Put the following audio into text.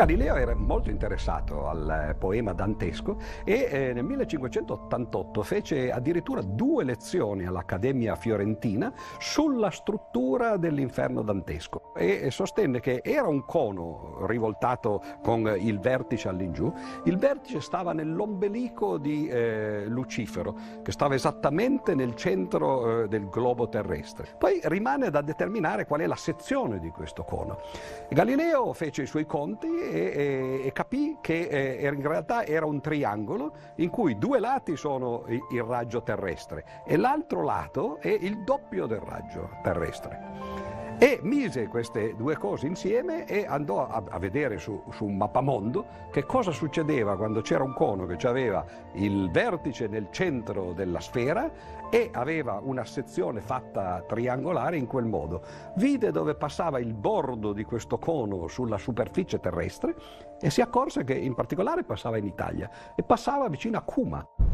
Galileo era molto interessato al poema dantesco e nel 1588 fece addirittura 2 lezioni all'Accademia Fiorentina sulla struttura dell'inferno dantesco e sostenne che era un cono rivoltato con il vertice all'ingiù. Il vertice stava nell'ombelico di Lucifero, che stava esattamente nel centro del globo terrestre. Poi rimane da determinare qual è la sezione di questo cono. Galileo fece i suoi conti e capì che in realtà era un triangolo in cui 2 lati sono il raggio terrestre e l'altro lato è il doppio del raggio terrestre. E mise queste 2 cose insieme e andò a vedere su un mappamondo che cosa succedeva quando c'era un cono che aveva il vertice nel centro della sfera e aveva una sezione fatta triangolare in quel modo. Vide dove passava il bordo di questo cono sulla superficie terrestre e si accorse che in particolare passava in Italia e passava vicino a Cuma.